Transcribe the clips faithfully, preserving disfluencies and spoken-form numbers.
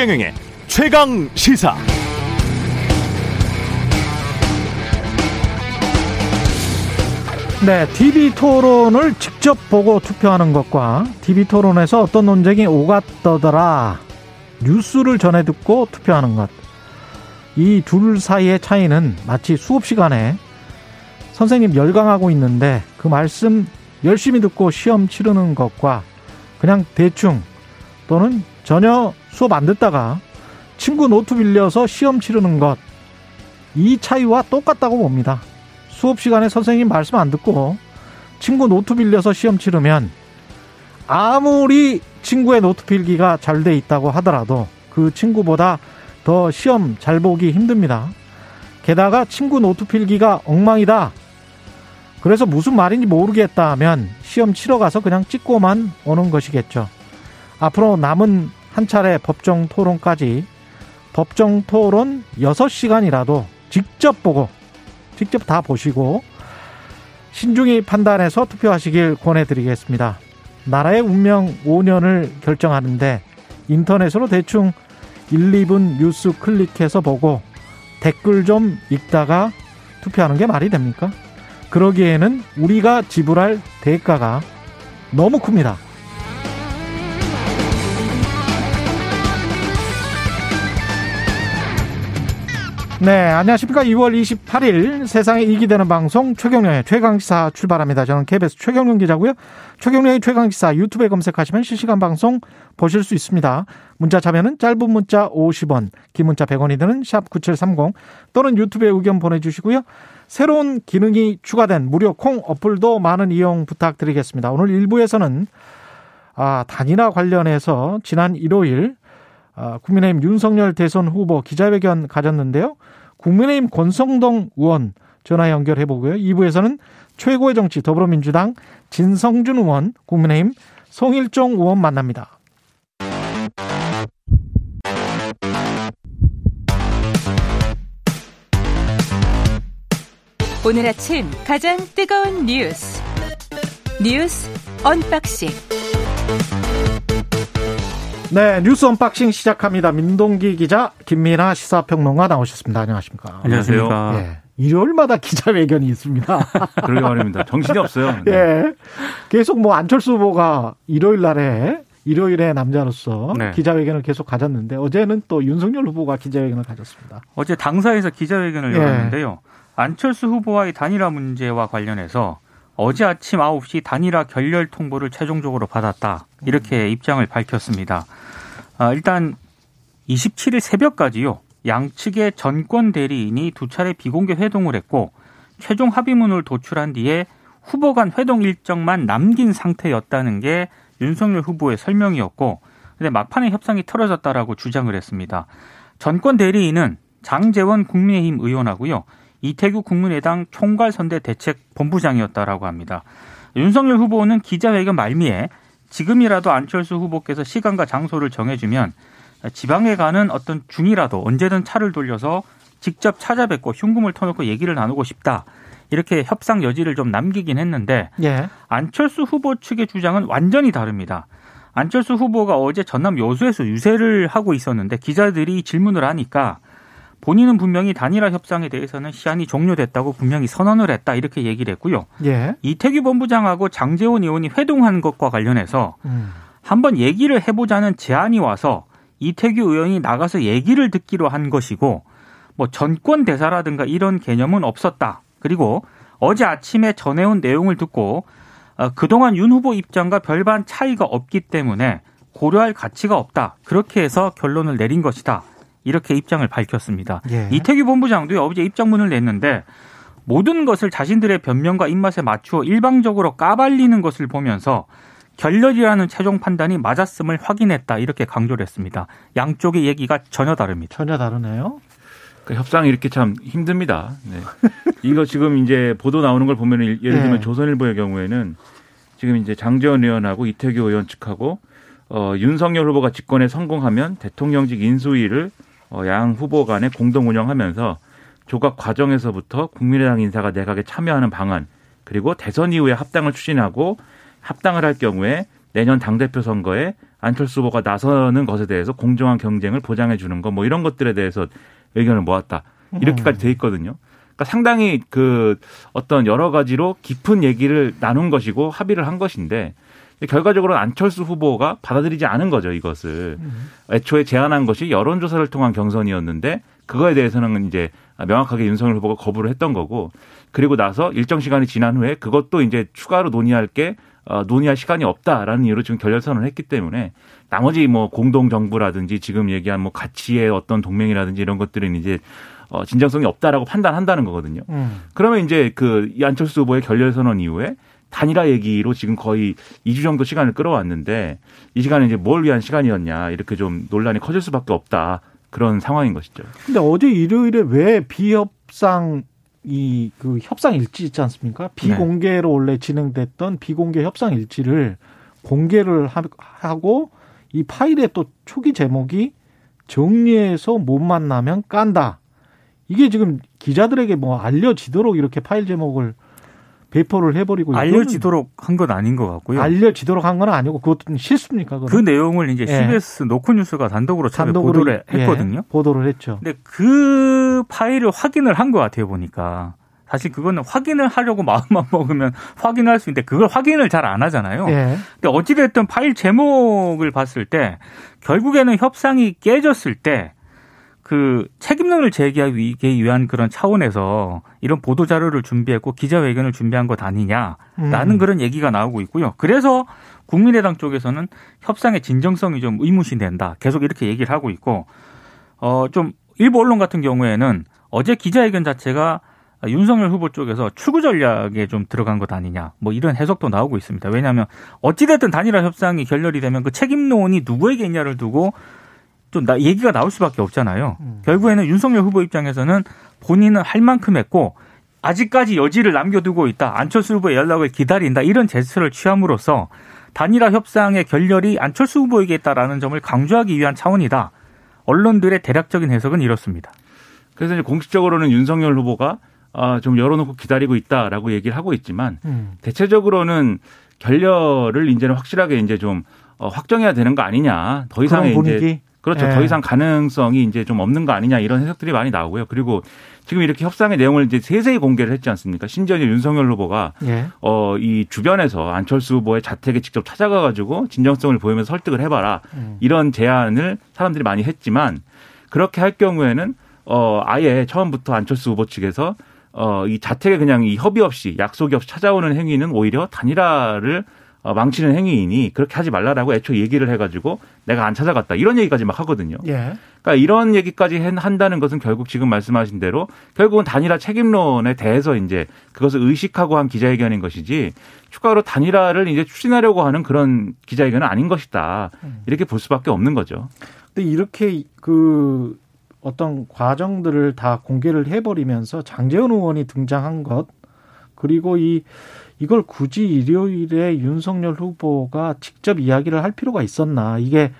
최경영의 최강시사. 네, 티비 토론을 직접 보고 투표하는 것과 티비 토론에서 어떤 논쟁이 오갔더더라 뉴스를 전해 듣고 투표하는 것, 이 둘 사이의 차이는 마치 수업 시간에 선생님 열강하고 있는데 그 말씀 열심히 듣고 시험 치르는 것과 그냥 대충 또는 전혀 수업 안 듣다가 친구 노트 빌려서 시험 치르는 것, 이 차이와 똑같다고 봅니다. 수업 시간에 선생님 말씀 안 듣고 친구 노트 빌려서 시험 치르면 아무리 친구의 노트 필기가 잘 돼 있다고 하더라도 그 친구보다 더 시험 잘 보기 힘듭니다. 게다가 친구 노트 필기가 엉망이다, 그래서 무슨 말인지 모르겠다 하면 시험 치러 가서 그냥 찍고만 오는 것이겠죠. 앞으로 남은 한 차례 법정 토론까지 법정 토론 여섯 시간이라도 직접 보고 직접 다 보시고 신중히 판단해서 투표하시길 권해드리겠습니다. 나라의 운명 오 년을 결정하는데 인터넷으로 대충 일, 이분 뉴스 클릭해서 보고 댓글 좀 읽다가 투표하는 게 말이 됩니까? 그러기에는 우리가 지불할 대가가 너무 큽니다. 네, 안녕하십니까. 이월 이십팔일 세상에 이익이 되는 방송 최경영의 최강시사 출발합니다. 저는 케이비에스 최경영 기자고요. 최경영의 최강시사 유튜브에 검색하시면 실시간 방송 보실 수 있습니다. 문자 참여는 짧은 문자 오십 원, 긴 문자 백 원이 드는 샵 구칠삼공 또는 유튜브에 의견 보내주시고요. 새로운 기능이 추가된 무료 콩 어플도 많은 이용 부탁드리겠습니다. 오늘 일 부에서는 아, 단일화 관련해서 지난 일요일 국민의힘 윤석열 대선 후보 기자회견 가졌는데요. 국민의힘 권성동 의원 전화 연결해보고요. 이 부에서는 최고의 정치 더불어민주당 진성준 의원, 국민의힘 송일종 의원 만납니다. 오늘 아침 가장 뜨거운 뉴스 뉴스 언박싱. 네, 뉴스 언박싱 시작합니다. 민동기 기자, 김민하 시사평론가 나오셨습니다. 안녕하십니까? 안녕하세요. 네, 일요일마다 기자회견이 있습니다. 그러게 말입니다. 정신이 없어요. 네. 네, 계속 뭐 안철수 후보가 일요일 날에 일요일에 남자로서 네. 기자회견을 계속 가졌는데 어제는 또 윤석열 후보가 기자회견을 가졌습니다. 어제 당사에서 기자회견을 네. 열었는데요. 안철수 후보와의 단일화 문제와 관련해서 어제 아침 아홉 시 단일화 결렬 통보를 최종적으로 받았다, 이렇게 입장을 밝혔습니다. 아, 일단 이십칠일 새벽까지요, 양측의 전권 대리인이 두 차례 비공개 회동을 했고 최종 합의문을 도출한 뒤에 후보 간 회동 일정만 남긴 상태였다는 게 윤석열 후보의 설명이었고, 근데 막판에 협상이 틀어졌다라고 주장을 했습니다. 전권 대리인은 장제원 국민의힘 의원하고요, 이태규 국민의당 총괄선대대책본부장이었다라고 합니다. 윤석열 후보는 기자회견 말미에 지금이라도 안철수 후보께서 시간과 장소를 정해주면 지방에 가는 어떤 중이라도 언제든 차를 돌려서 직접 찾아뵙고 흉금을 터놓고 얘기를 나누고 싶다, 이렇게 협상 여지를 좀 남기긴 했는데 예. 안철수 후보 측의 주장은 완전히 다릅니다. 안철수 후보가 어제 전남 여수에서 유세를 하고 있었는데 기자들이 질문을 하니까 본인은 분명히 단일화 협상에 대해서는 시한이 종료됐다고 분명히 선언을 했다, 이렇게 얘기를 했고요. 예. 이태규 본부장하고 장제원 의원이 회동한 것과 관련해서 음. 한번 얘기를 해보자는 제안이 와서 이태규 의원이 나가서 얘기를 듣기로 한 것이고, 뭐 전권 대사라든가 이런 개념은 없었다. 그리고 어제 아침에 전해온 내용을 듣고 어, 그동안 윤 후보 입장과 별반 차이가 없기 때문에 고려할 가치가 없다, 그렇게 해서 결론을 내린 것이다, 이렇게 입장을 밝혔습니다. 예. 이태규 본부장도 어제 입장문을 냈는데 모든 것을 자신들의 변명과 입맛에 맞추어 일방적으로 까발리는 것을 보면서 결렬이라는 최종 판단이 맞았음을 확인했다, 이렇게 강조를 했습니다. 양쪽의 얘기가 전혀 다릅니다. 전혀 다르네요. 그러니까 협상이 이렇게 참 힘듭니다. 네. 이거 지금 이제 보도 나오는 걸 보면 예를 들면 예. 조선일보의 경우에는 지금 이제 장제원 의원하고 이태규 의원 측하고 어, 윤석열 후보가 집권에 성공하면 대통령직 인수위를 양 후보 간에 공동 운영하면서 조각 과정에서부터 국민의당 인사가 내각에 참여하는 방안, 그리고 대선 이후에 합당을 추진하고 합당을 할 경우에 내년 당대표 선거에 안철수 후보가 나서는 것에 대해서 공정한 경쟁을 보장해 주는 것, 뭐 이런 것들에 대해서 의견을 모았다. 이렇게까지 돼 있거든요. 그러니까 상당히 그 어떤 여러 가지로 깊은 얘기를 나눈 것이고 합의를 한 것인데 결과적으로는 안철수 후보가 받아들이지 않은 거죠, 이것을. 애초에 제안한 것이 여론조사를 통한 경선이었는데 그거에 대해서는 이제 명확하게 윤석열 후보가 거부를 했던 거고, 그리고 나서 일정 시간이 지난 후에 그것도 이제 추가로 논의할 게 어, 논의할 시간이 없다라는 이유로 지금 결렬선언을 했기 때문에 나머지 뭐 공동정부라든지 지금 얘기한 뭐 가치의 어떤 동맹이라든지 이런 것들은 이제 어, 진정성이 없다라고 판단한다는 거거든요. 음. 그러면 이제 그 이 안철수 후보의 결렬선언 이후에 단일화 얘기로 지금 거의 이 주 정도 시간을 끌어왔는데 이 시간은 이제 뭘 위한 시간이었냐, 이렇게 좀 논란이 커질 수밖에 없다, 그런 상황인 것이죠. 근데 어제 일요일에 왜 비협상 이 그 협상 일지 있지 않습니까? 비공개로 네. 원래 진행됐던 비공개 협상 일지를 공개를 하고 이 파일의 또 초기 제목이 정리해서 못 만나면 깐다. 이게 지금 기자들에게 뭐 알려지도록 이렇게 파일 제목을 배포를 해버리고 알려지도록 한 건 아닌 것 같고요. 알려지도록 한 건 아니고 그것도 실수입니까? 그건? 그 내용을 이제 씨비에스 예. 노컷뉴스가 단독으로 처음에 보도를 했거든요. 예. 보도를 했죠. 근데 그 파일을 확인을 한 것 같아요, 보니까. 사실 그거는 확인을 하려고 마음만 먹으면 확인할 수 있는데 그걸 확인을 잘 안 하잖아요. 예. 근데 어찌됐든 파일 제목을 봤을 때 결국에는 협상이 깨졌을 때 그 책임론을 제기하기 위한 그런 차원에서 이런 보도자료를 준비했고 기자회견을 준비한 것 아니냐라는 음. 그런 얘기가 나오고 있고요. 그래서 국민의당 쪽에서는 협상의 진정성이 좀 의문시된다, 계속 이렇게 얘기를 하고 있고, 어, 좀 일부 언론 같은 경우에는 어제 기자회견 자체가 윤석열 후보 쪽에서 출구 전략에 좀 들어간 것 아니냐, 뭐 이런 해석도 나오고 있습니다. 왜냐하면 어찌됐든 단일화 협상이 결렬이 되면 그 책임론이 누구에게 있냐를 두고 좀 나, 얘기가 나올 수밖에 없잖아요. 음. 결국에는 윤석열 후보 입장에서는 본인은 할 만큼 했고 아직까지 여지를 남겨두고 있다, 안철수 후보의 연락을 기다린다, 이런 제스처를 취함으로써 단일화 협상의 결렬이 안철수 후보에게 있다라는 점을 강조하기 위한 차원이다. 언론들의 대략적인 해석은 이렇습니다. 그래서 이제 공식적으로는 윤석열 후보가 아, 좀 열어놓고 기다리고 있다라고 얘기를 하고 있지만 음. 대체적으로는 결렬을 이제는 확실하게 이제 좀 어, 확정해야 되는 거 아니냐, 더 이상의 이제 그렇죠. 예. 더 이상 가능성이 이제 좀 없는 거 아니냐, 이런 해석들이 많이 나오고요. 그리고 지금 이렇게 협상의 내용을 이제 세세히 공개를 했지 않습니까? 심지어 이제 윤석열 후보가 예. 어, 이 주변에서 안철수 후보의 자택에 직접 찾아가 가지고 진정성을 보이면서 설득을 해봐라, 음. 이런 제안을 사람들이 많이 했지만 그렇게 할 경우에는 어, 아예 처음부터 안철수 후보 측에서 어, 이 자택에 그냥 이 협의 없이 약속이 없이 찾아오는 행위는 오히려 단일화를 어, 망치는 행위이니 그렇게 하지 말라라고 애초에 얘기를 해가지고 내가 안 찾아갔다, 이런 얘기까지 막 하거든요. 예. 그러니까 이런 얘기까지 한다는 것은 결국 지금 말씀하신 대로 결국은 단일화 책임론에 대해서 이제 그것을 의식하고 한 기자회견인 것이지 추가로 단일화를 이제 추진하려고 하는 그런 기자회견은 아닌 것이다, 이렇게 볼 수밖에 없는 거죠. 근데 이렇게 그 어떤 과정들을 다 공개를 해버리면서 장제원 의원이 등장한 것, 그리고 이 이걸 굳이 일요일에 윤석열 후보가 직접 이야기를 할 필요가 있었나. 이게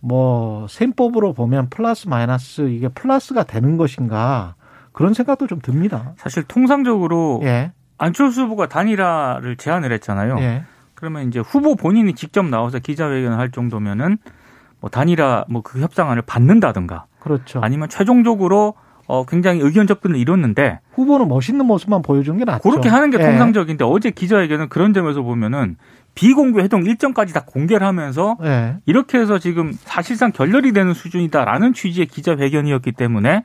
뭐 셈법으로 보면 플러스 마이너스 이게 플러스가 되는 것인가, 그런 생각도 좀 듭니다. 사실 통상적으로 예. 안철수 후보가 단일화를 제안을 했잖아요. 예. 그러면 이제 후보 본인이 직접 나와서 기자회견을 할 정도면은 뭐 단일화 뭐 그 협상안을 받는다든가, 그렇죠. 아니면 최종적으로 어 굉장히 의견 접근을 이뤘는데 후보는 멋있는 모습만 보여주는 게 낫죠. 그렇게 하는 게 통상적인데 예. 어제 기자회견은 그런 점에서 보면은 비공개 회동 일정까지 다 공개를 하면서 예. 이렇게 해서 지금 사실상 결렬이 되는 수준이다라는 취지의 기자회견이었기 때문에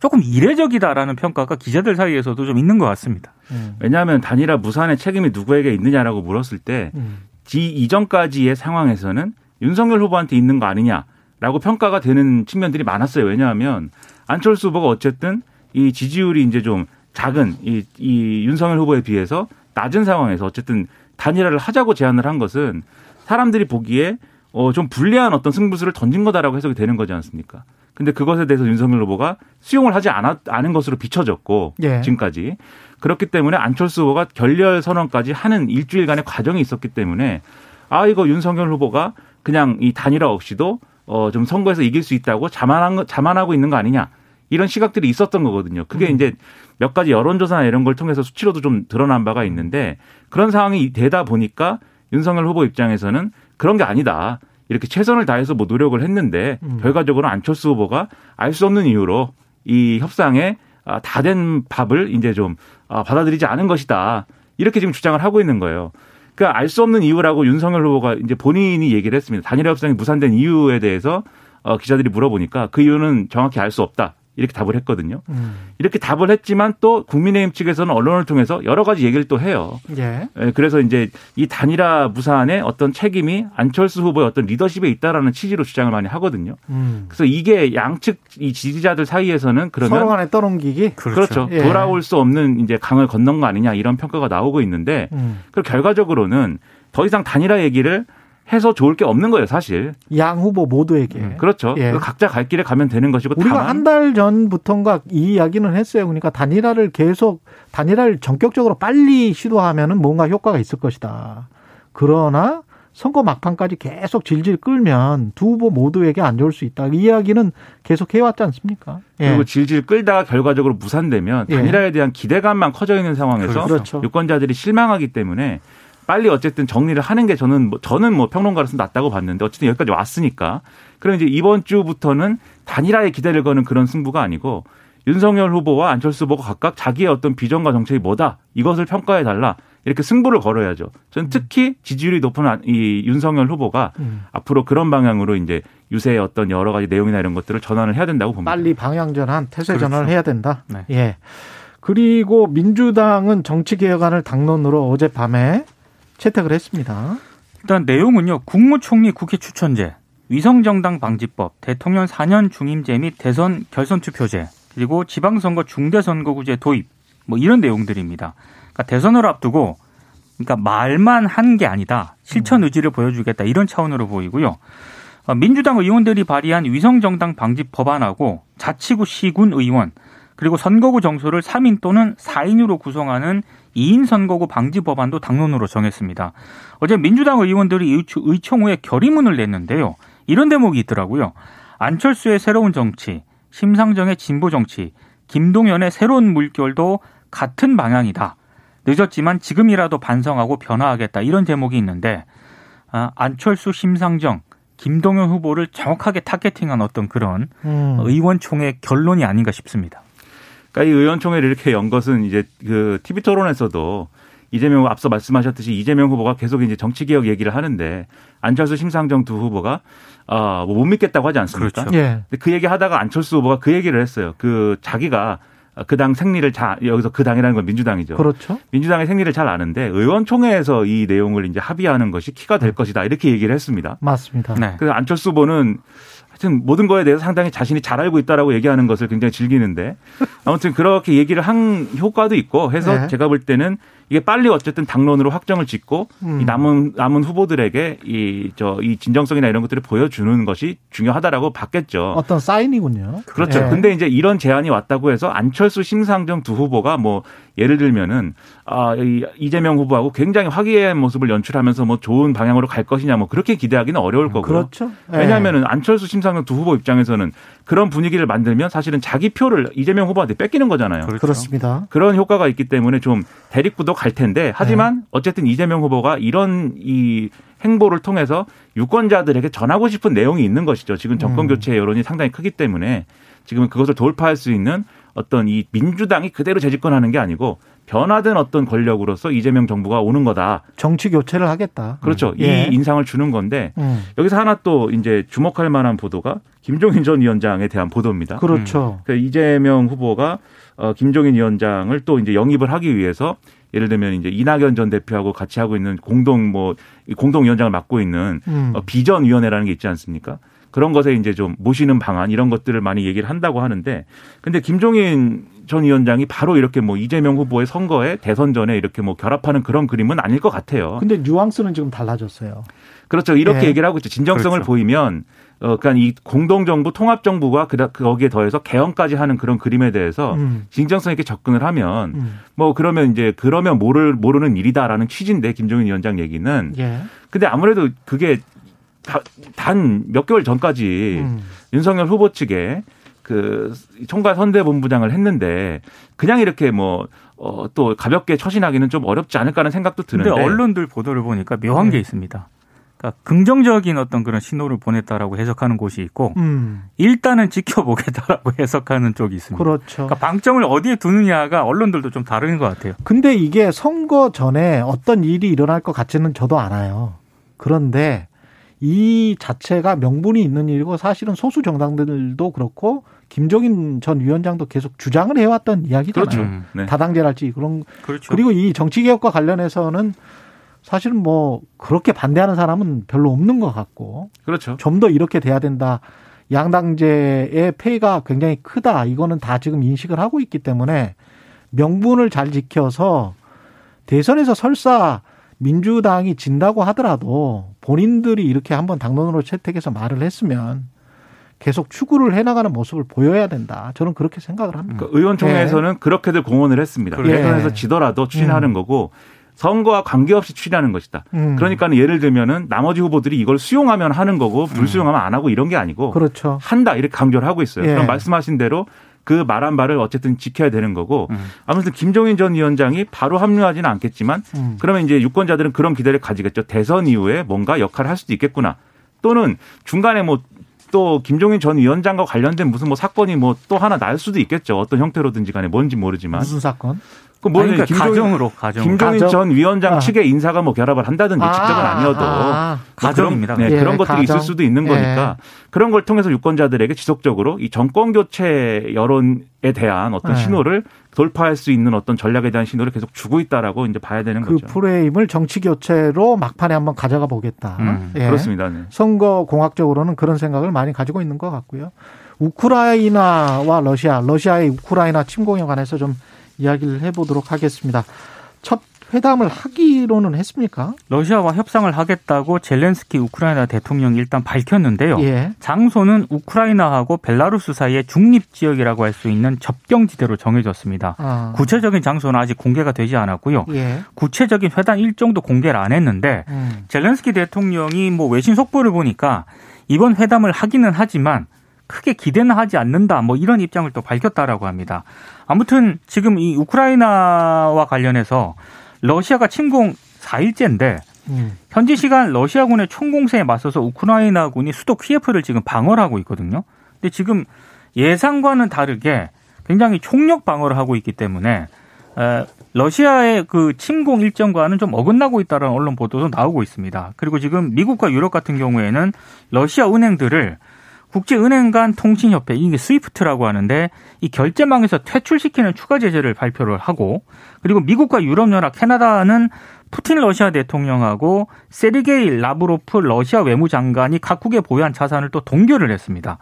조금 이례적이다라는 평가가 기자들 사이에서도 좀 있는 것 같습니다. 음. 왜냐하면 단일화 무산의 책임이 누구에게 있느냐라고 물었을 때 음. 지 이전까지의 상황에서는 윤석열 후보한테 있는 거 아니냐라고 평가가 되는 측면들이 많았어요. 왜냐하면 안철수 후보가 어쨌든 이 지지율이 이제 좀 작은 이, 이 윤석열 후보에 비해서 낮은 상황에서 어쨌든 단일화를 하자고 제안을 한 것은 사람들이 보기에 어, 좀 불리한 어떤 승부수를 던진 거다라고 해석이 되는 거지 않습니까? 근데 그것에 대해서 윤석열 후보가 수용을 하지 않았, 않은 것으로 비춰졌고 예. 지금까지. 그렇기 때문에 안철수 후보가 결렬 선언까지 하는 일주일간의 과정이 있었기 때문에 아, 이거 윤석열 후보가 그냥 이 단일화 없이도 어, 좀 선거에서 이길 수 있다고 자만한, 자만하고 있는 거 아니냐, 이런 시각들이 있었던 거거든요. 그게 음. 이제 몇 가지 여론조사나 이런 걸 통해서 수치로도 좀 드러난 바가 있는데 그런 상황이 되다 보니까 윤석열 후보 입장에서는 그런 게 아니다, 이렇게 최선을 다해서 뭐 노력을 했는데 음. 결과적으로 안철수 후보가 알 수 없는 이유로 이 협상에 다 된 밥을 이제 좀 받아들이지 않은 것이다. 이렇게 지금 주장을 하고 있는 거예요. 그러니까 알 수 없는 이유라고 윤석열 후보가 이제 본인이 얘기를 했습니다. 단일화 협상이 무산된 이유에 대해서 어, 기자들이 물어보니까 그 이유는 정확히 알 수 없다. 이렇게 답을 했거든요. 음. 이렇게 답을 했지만 또 국민의힘 측에서는 언론을 통해서 여러 가지 얘기를 또 해요. 예. 그래서 이제 이 단일화 무산의 어떤 책임이 안철수 후보의 어떤 리더십에 있다라는 취지로 주장을 많이 하거든요. 음. 그래서 이게 양측 이 지지자들 사이에서는 그러면 서로 간에 떠넘기기? 그렇죠. 그렇죠. 예. 돌아올 수 없는 이제 강을 건넌 거 아니냐 이런 평가가 나오고 있는데 음. 그리고 결과적으로는 더 이상 단일화 얘기를 해서 좋을 게 없는 거예요, 사실. 양 후보 모두에게. 그렇죠. 예. 각자 갈 길에 가면 되는 것이고. 우리가 한 달 전부터인가 이 이야기는 했어요. 그러니까 단일화를 계속 단일화를 전격적으로 빨리 시도하면은 뭔가 효과가 있을 것이다. 그러나 선거 막판까지 계속 질질 끌면 두 후보 모두에게 안 좋을 수 있다. 이 이야기는 계속 해왔지 않습니까? 예. 그리고 질질 끌다가 결과적으로 무산되면 단일화에 대한 기대감만 커져 있는 상황에서 그렇죠. 유권자들이 실망하기 때문에. 빨리 어쨌든 정리를 하는 게 저는 뭐 저는 뭐 평론가로서 낫다고 봤는데 어쨌든 여기까지 왔으니까 그럼 이제 이번 주부터는 단일화에 기대를 거는 그런 승부가 아니고 윤석열 후보와 안철수 후보가 각각 자기의 어떤 비전과 정책이 뭐다 이것을 평가해 달라 이렇게 승부를 걸어야죠. 저는 특히 지지율이 높은 이 윤석열 후보가 음. 앞으로 그런 방향으로 이제 유세의 어떤 여러 가지 내용이나 이런 것들을 전환을 해야 된다고 봅니다. 빨리 방향 전환, 태세 전환을 그렇죠. 해야 된다. 네. 예. 그리고 민주당은 정치 개혁안을 당론으로 어젯밤에 채택을 했습니다. 일단 내용은요. 국무총리 국회 추천제, 위성정당 방지법, 대통령 사 년 중임제 및 대선 결선 투표제, 그리고 지방선거 중대선거구제 도입 뭐 이런 내용들입니다. 그러니까 대선을 앞두고 그러니까 말만 한 게 아니다. 실천 의지를 보여주겠다 이런 차원으로 보이고요. 민주당 의원들이 발의한 위성정당 방지 법안하고 자치구 시군 의원 그리고 선거구 정수를 삼 인 또는 사 인으로 구성하는 이 인 선거구 방지 법안도 당론으로 정했습니다. 어제 민주당 의원들이 의총후에 결의문을 냈는데요. 이런 대목이 있더라고요. 안철수의 새로운 정치, 심상정의 진보 정치, 김동연의 새로운 물결도 같은 방향이다. 늦었지만 지금이라도 반성하고 변화하겠다. 이런 제목이 있는데 아, 안철수, 심상정, 김동연 후보를 정확하게 타겟팅한 어떤 그런 음. 의원총회 결론이 아닌가 싶습니다. 그러니까 이 의원총회를 이렇게 연 것은 이제 그 티비 토론에서도 이재명 앞서 말씀하셨듯이 이재명 후보가 계속 이제 정치개혁 얘기를 하는데 안철수 심상정 두 후보가 어 뭐 못 믿겠다고 하지 않습니까? 그렇죠. 예. 근데 그 얘기 하다가 안철수 후보가 그 얘기를 했어요. 그 자기가 그 당 생리를 자 여기서 그 당이라는 건 민주당이죠. 그렇죠. 민주당의 생리를 잘 아는데 의원총회에서 이 내용을 이제 합의하는 것이 키가 될 것이다 이렇게 얘기를 했습니다. 맞습니다. 네. 그래서 안철수 후보는 하여튼 모든 거에 대해서 상당히 자신이 잘 알고 있다라고 얘기하는 것을 굉장히 즐기는데 아무튼 그렇게 얘기를 한 효과도 있고 해서 네. 제가 볼 때는 이게 빨리 어쨌든 당론으로 확정을 짓고 음. 이 남은 남은 후보들에게 이 저 이 진정성이나 이런 것들을 보여주는 것이 중요하다라고 봤겠죠. 어떤 사인이군요. 그렇죠. 네. 근데 이제 이런 제안이 왔다고 해서 안철수 심상정 두 후보가 뭐 예를 들면은 아 이재명 후보하고 굉장히 화기애애한 모습을 연출하면서 뭐 좋은 방향으로 갈 것이냐 뭐 그렇게 기대하기는 어려울 거고요. 그렇죠. 네. 왜냐하면은 안철수 심상정 두 후보 입장에서는 그런 분위기를 만들면 사실은 자기 표를 이재명 후보한테 뺏기는 거잖아요. 그렇죠. 그렇습니다. 그런 효과가 있기 때문에 좀 대립구도 갈 텐데 하지만 네. 어쨌든 이재명 후보가 이런 이 행보를 통해서 유권자들에게 전하고 싶은 내용이 있는 것이죠. 지금 정권 교체 여론이 상당히 크기 때문에 지금 그것을 돌파할 수 있는 어떤 이 민주당이 그대로 재집권하는 게 아니고 변화된 어떤 권력으로서 이재명 정부가 오는 거다. 정치 교체를 하겠다. 그렇죠. 음. 예. 이 인상을 주는 건데 음. 여기서 하나 또 이제 주목할 만한 보도가 김종인 전 위원장에 대한 보도입니다. 그렇죠. 음. 그러니까 이재명 후보가 어, 김종인 위원장을 또 이제 영입을 하기 위해서 예를 들면 이제 이낙연 전 대표하고 같이 하고 있는 공동 뭐 공동 위원장을 맡고 있는 음. 어, 비전위원회라는 게 있지 않습니까? 그런 것에 이제 좀 모시는 방안 이런 것들을 많이 얘기를 한다고 하는데 근데 김종인 전 위원장이 바로 이렇게 뭐 이재명 후보의 선거에 대선 전에 이렇게 뭐 결합하는 그런 그림은 아닐 것 같아요. 근데 뉘앙스는 지금 달라졌어요. 그렇죠. 이렇게 네. 얘기를 하고 있죠. 진정성을 그렇죠. 보이면 어, 그러니까 이 공동정부, 통합정부가 거기에 더해서 개헌까지 하는 그런 그림에 대해서 음. 진정성 있게 접근을 하면 음. 뭐 그러면 이제 그러면 모를, 모르는 일이다라는 취지인데 김종인 위원장 얘기는. 예. 근데 아무래도 그게 단 몇 개월 전까지 음. 윤석열 후보 측에 그 총괄 선대본부장을 했는데 그냥 이렇게 뭐 어, 또 가볍게 처신하기는 좀 어렵지 않을까라는 생각도 드는데. 그런데 언론들 보도를 보니까 묘한 네. 게 있습니다. 그러니까 긍정적인 어떤 그런 신호를 보냈다라고 해석하는 곳이 있고 음. 일단은 지켜보겠다라고 해석하는 쪽이 있습니다. 그렇죠. 그러니까 방점을 어디에 두느냐가 언론들도 좀 다른 것 같아요. 근데 이게 선거 전에 어떤 일이 일어날 것 같지는 저도 않아요. 그런데 이 자체가 명분이 있는 일이고 사실은 소수 정당들도 그렇고 김종인 전 위원장도 계속 주장을 해왔던 이야기잖아요. 그렇죠. 음, 네. 다당제랄지 그런. 그렇죠. 그리고 이 정치개혁과 관련해서는 사실은 뭐 그렇게 반대하는 사람은 별로 없는 것 같고. 그렇죠. 좀 더 이렇게 돼야 된다. 양당제의 폐해가 굉장히 크다. 이거는 다 지금 인식을 하고 있기 때문에 명분을 잘 지켜서 대선에서 설사 민주당이 진다고 하더라도 본인들이 이렇게 한번 당론으로 채택해서 말을 했으면 계속 추구를 해나가는 모습을 보여야 된다. 저는 그렇게 생각을 합니다. 그러니까 의원총회에서는 예. 그렇게들 공언을 했습니다. 그래. 대선에서 지더라도 추진하는 음. 거고 선거와 관계없이 추진하는 것이다. 음. 그러니까 예를 들면은 나머지 후보들이 이걸 수용하면 하는 거고 불수용하면 안 하고 이런 게 아니고 그렇죠. 한다 이렇게 강조를 하고 있어요. 예. 그럼 말씀하신 대로 그 말한 바를 어쨌든 지켜야 되는 거고 음. 아무튼 김종인 전 위원장이 바로 합류하지는 않겠지만 음. 그러면 이제 유권자들은 그런 기대를 가지겠죠. 대선 이후에 뭔가 역할을 할 수도 있겠구나. 또는 중간에 뭐 또 김종인 전 위원장과 관련된 무슨 뭐 사건이 뭐 또 하나 날 수도 있겠죠. 어떤 형태로든지 간에 뭔지 모르지만. 무슨 사건? 그 뭐 그러니까 가정으로 가정. 김종인 가정? 전 위원장 아. 측의 인사가 뭐 결합을 한다든지 아. 직접은 아니어도 아. 뭐 가정입니다. 그런, 네, 예, 그런 것들이 가정. 있을 수도 있는 거니까 예. 그런 걸 통해서 유권자들에게 지속적으로 이 정권 교체 여론에 대한 어떤 예. 신호를 돌파할 수 있는 어떤 전략에 대한 신호를 계속 주고 있다라고 이제 봐야 되는 그 거죠. 그 프레임을 정치 교체로 막판에 한번 가져가 보겠다. 음, 예. 그렇습니다. 네. 선거 공학적으로는 그런 생각을 많이 가지고 있는 것 같고요. 우크라이나와 러시아, 러시아의 우크라이나 침공에 관해서 좀 이야기를 해보도록 하겠습니다. 첫 회담을 하기로는 했습니까? 러시아와 협상을 하겠다고 젤렌스키 우크라이나 대통령이 일단 밝혔는데요. 예. 장소는 우크라이나하고 벨라루스 사이의 중립지역이라고 할 수 있는 접경지대로 정해졌습니다. 아. 구체적인 장소는 아직 공개가 되지 않았고요. 예. 구체적인 회담 일정도 공개를 안 했는데 음. 젤렌스키 대통령이 뭐 외신 속보를 보니까 이번 회담을 하기는 하지만 크게 기대는 하지 않는다. 뭐 이런 입장을 또 밝혔다라고 합니다. 아무튼 지금 이 우크라이나와 관련해서 러시아가 침공 사 일째인데 음. 현지 시간 러시아군의 총공세에 맞서서 우크라이나군이 수도 키예프를 지금 방어를 하고 있거든요. 근데 지금 예상과는 다르게 굉장히 총력 방어를 하고 있기 때문에 러시아의 그 침공 일정과는 좀 어긋나고 있다는 언론 보도도 나오고 있습니다. 그리고 지금 미국과 유럽 같은 경우에는 러시아 은행들을 국제은행 간 통신협회, 이게 스위프트라고 하는데 이 결제망에서 퇴출시키는 추가 제재를 발표를 하고 그리고 미국과 유럽연합, 캐나다는 푸틴 러시아 대통령하고 세르게이 라브로프 러시아 외무장관이 각국에 보유한 자산을 또 동결을 했습니다.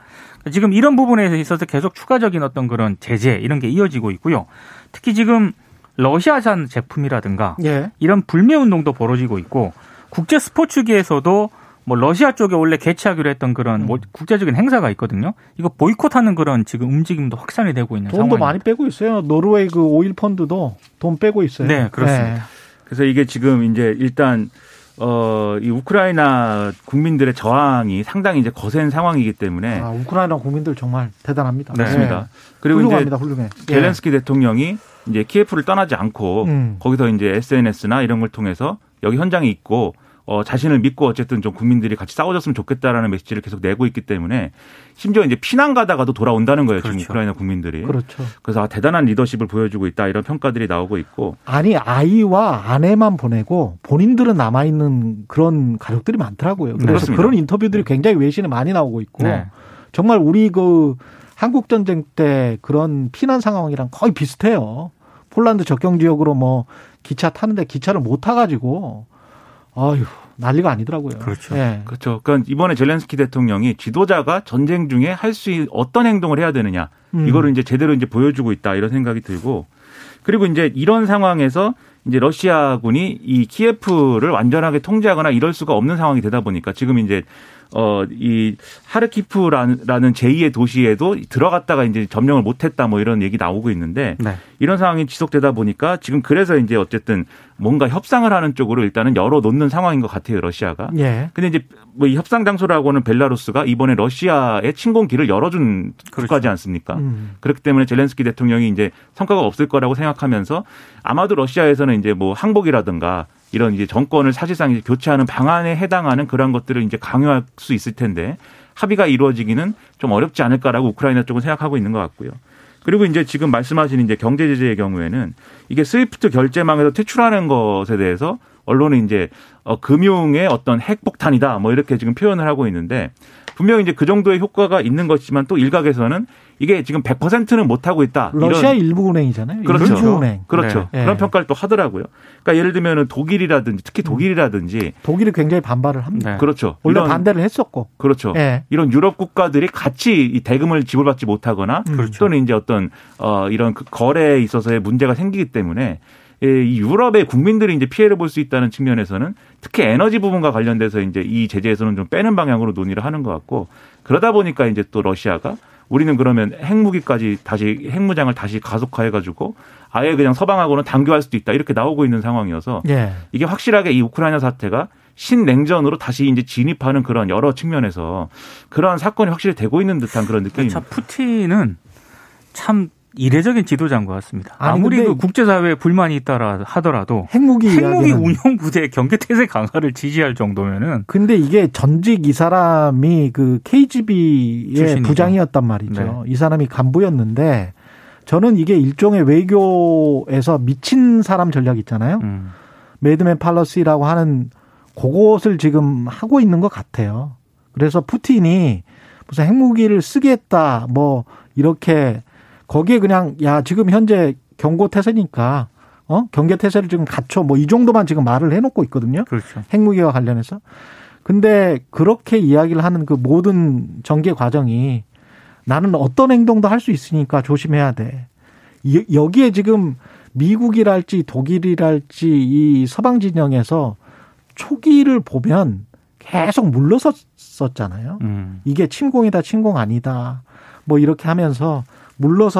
지금 이런 부분에 있어서 계속 추가적인 어떤 그런 제재 이런 게 이어지고 있고요. 특히 지금 러시아산 제품이라든가 예. 이런 불매운동도 벌어지고 있고 국제 스포츠계에서도 뭐 러시아 쪽에 원래 개최하기로 했던 그런 뭐 국제적인 행사가 있거든요. 이거 보이콧하는 그런 지금 움직임도 확산이 되고 있는 상황입니다. 돈도 많이 빼고 있어요. 노르웨이 그 오일 펀드도 돈 빼고 있어요. 네, 그렇습니다. 네. 그래서 이게 지금 이제 일단 어, 이 우크라이나 국민들의 저항이 상당히 이제 거센 상황이기 때문에 아, 우크라이나 국민들 정말 대단합니다. 네. 맞습니다. 네. 그리고 훌륭합니다, 이제 훌륭해. 젤렌스키 네. 대통령이 이제 키예프를 떠나지 않고 음. 거기서 이제 에스엔에스나 이런 걸 통해서 여기 현장에 있고 어, 자신을 믿고 어쨌든 좀 국민들이 같이 싸워줬으면 좋겠다라는 메시지를 계속 내고 있기 때문에 심지어 이제 피난 가다가도 돌아온다는 거예요. 그렇죠. 지금 우크라이나 국민들이. 그렇죠. 그래서 아, 대단한 리더십을 보여주고 있다 이런 평가들이 나오고 있고. 아니 아이와 아내만 보내고 본인들은 남아있는 그런 가족들이 많더라고요. 그래서 그렇습니다. 그런 인터뷰들이 굉장히 외신에 많이 나오고 있고 네. 정말 우리 그 한국전쟁 때 그런 피난 상황이랑 거의 비슷해요. 폴란드 접경 지역으로 뭐 기차 타는데 기차를 못 타가지고 아유 난리가 아니더라고요. 그렇죠. 네. 그렇죠. 그러니까 이번에 젤렌스키 대통령이 지도자가 전쟁 중에 할 수 있는 어떤 행동을 해야 되느냐 음. 이거를 이제 제대로 이제 보여주고 있다 이런 생각이 들고 그리고 이제 이런 상황에서 이제 러시아군이 이 키예프를 완전하게 통제하거나 이럴 수가 없는 상황이 되다 보니까 지금 이제 어 이 하르키프라는 제이의 도시에도 들어갔다가 이제 점령을 못했다 뭐 이런 얘기 나오고 있는데 네. 이런 상황이 지속되다 보니까 지금 그래서 이제 어쨌든 뭔가 협상을 하는 쪽으로 일단은 열어놓는 상황인 것 같아요 러시아가. 예. 근데 이제 뭐 이 협상 장소라고는 벨라루스가 이번에 러시아의 침공기를 열어준 그렇죠. 국가지 않습니까? 음. 그렇기 때문에 젤렌스키 대통령이 이제 성과가 없을 거라고 생각하면서 아마도 러시아에서는 이제 뭐 항복이라든가 이런 이제 정권을 사실상 이제 교체하는 방안에 해당하는 그런 것들을 이제 강요할 수 있을 텐데 합의가 이루어지기는 좀 어렵지 않을까라고 우크라이나 쪽은 생각하고 있는 것 같고요. 그리고 이제 지금 말씀하신 이제 경제 제재의 경우에는 이게 스위프트 결제망에서 퇴출하는 것에 대해서 언론은 이제 어, 금융의 어떤 핵폭탄이다 뭐 이렇게 지금 표현을 하고 있는데 분명히 이제 그 정도의 효과가 있는 것이지만 또 일각에서는 이게 지금 백 퍼센트는 못하고 있다. 러시아 일부은행이잖아요. 그렇죠. 일부은행. 그렇죠. 네. 그런 평가를 또 하더라고요. 그러니까 예를 들면 독일이라든지 특히 독일이라든지. 독일이 굉장히 반발을 합니다. 네. 그렇죠. 원래 이런, 반대를 했었고. 그렇죠. 네. 이런 유럽 국가들이 같이 이 대금을 지불받지 못하거나 음. 또는 이제 어떤 어, 이런 거래에 있어서의 문제가 생기기 때문에 이 유럽의 국민들이 이제 피해를 볼 수 있다는 측면에서는 특히 에너지 부분과 관련돼서 이제 이 제재에서는 좀 빼는 방향으로 논의를 하는 것 같고 그러다 보니까 이제 또 러시아가 우리는 그러면 핵무기까지 다시 핵무장을 다시 가속화해가지고 아예 그냥 서방하고는 단교할 수도 있다 이렇게 나오고 있는 상황이어서 예. 이게 확실하게 이 우크라이나 사태가 신냉전으로 다시 이제 진입하는 그런 여러 측면에서 그러한 사건이 확실히 되고 있는 듯한 그런 느낌입니다. 참 푸틴은 참. 이례적인 지도자인 것 같습니다. 아니, 아무리 그 국제사회에 불만이 있다라 하더라도 핵무기, 핵무기 운용 부대 경계 태세 강화를 지지할 정도면은. 근데 이게 전직 이 사람이 그 케이지비의 출신이죠. 부장이었단 말이죠. 네. 이 사람이 간부였는데 저는 이게 일종의 외교에서 미친 사람 전략 있잖아요. 음. 매드맨 팔러시라고 하는 그것을 지금 하고 있는 것 같아요. 그래서 푸틴이 무슨 핵무기를 쓰겠다 뭐 이렇게. 거기에 그냥 야 지금 현재 경고 태세니까 어 경계 태세를 지금 갖춰 뭐 이 정도만 지금 말을 해놓고 있거든요. 그렇죠. 핵무기와 관련해서. 근데 그렇게 이야기를 하는 그 모든 전개 과정이 나는 어떤 행동도 할 수 있으니까 조심해야 돼. 여기에 지금 미국이랄지 독일이랄지 이 서방 진영에서 초기를 보면 계속 물러섰었잖아요. 음. 이게 침공이다 침공 아니다 뭐 이렇게 하면서.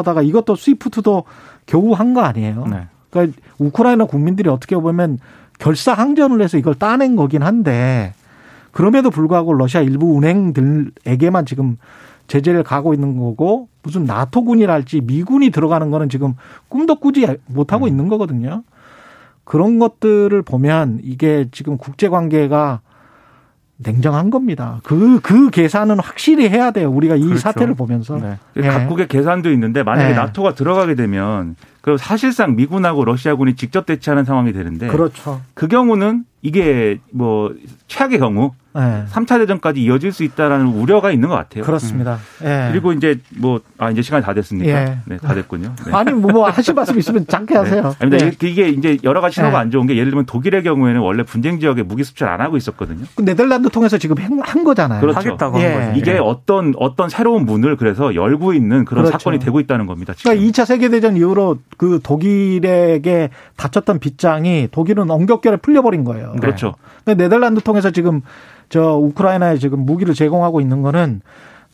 물러서다가 이것도 스위프트도 겨우 한 거 아니에요. 네. 그러니까 우크라이나 국민들이 어떻게 보면 결사항전을 해서 이걸 따낸 거긴 한데 그럼에도 불구하고 러시아 일부 은행들에게만 지금 제재를 가고 있는 거고 무슨 나토군이랄지 미군이 들어가는 거는 지금 꿈도 꾸지 못하고 네. 있는 거거든요. 그런 것들을 보면 이게 지금 국제관계가 냉정한 겁니다. 그, 그 계산은 확실히 해야 돼요. 우리가 이 그렇죠. 사태를 보면서. 네. 네. 각국의 계산도 있는데 만약에 네. 나토가 들어가게 되면 그럼 사실상 미군하고 러시아군이 직접 대치하는 상황이 되는데 그렇죠. 그 경우는 이게 뭐 최악의 경우 네. 삼 차 대전까지 이어질 수 있다라는 우려가 있는 것 같아요. 그렇습니다. 음. 네. 그리고 이제 뭐 아 이제 시간이 다 됐습니까? 네, 네 다 됐군요. 네. 아니 뭐 하실 말씀 있으면 짧게 하세요. 네. 아닙니다. 네. 이게 이제 여러 가지 신호가 네. 안 좋은 게 예를 들면 독일의 경우에는 원래 분쟁 지역에 무기 수출 안 하고 있었거든요. 그 네덜란드 통해서 지금 한 거잖아요. 그렇죠. 하겠다고 예. 한 거죠. 이게 네. 어떤 어떤 새로운 문을 그래서 열고 있는 그런 그렇죠. 사건이 되고 있다는 겁니다. 지금. 그러니까 이 차 세계 대전 이후로 그 독일에게 닫혔던 빗장이 독일은 엉겹결에 풀려버린 거예요. 네. 그렇죠. 근데 네덜란드 통해서 지금 저 우크라이나에 지금 무기를 제공하고 있는 거는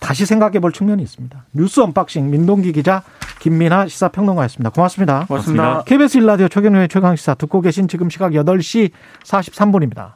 다시 생각해 볼 측면이 있습니다. 뉴스 언박싱 민동기 기자, 김민하 시사평론가였습니다. 고맙습니다. 고맙습니다. 케이비에스 일 라디오 최경영의 최강시사 듣고 계신 지금 시각 여덟 시 사십삼 분입니다.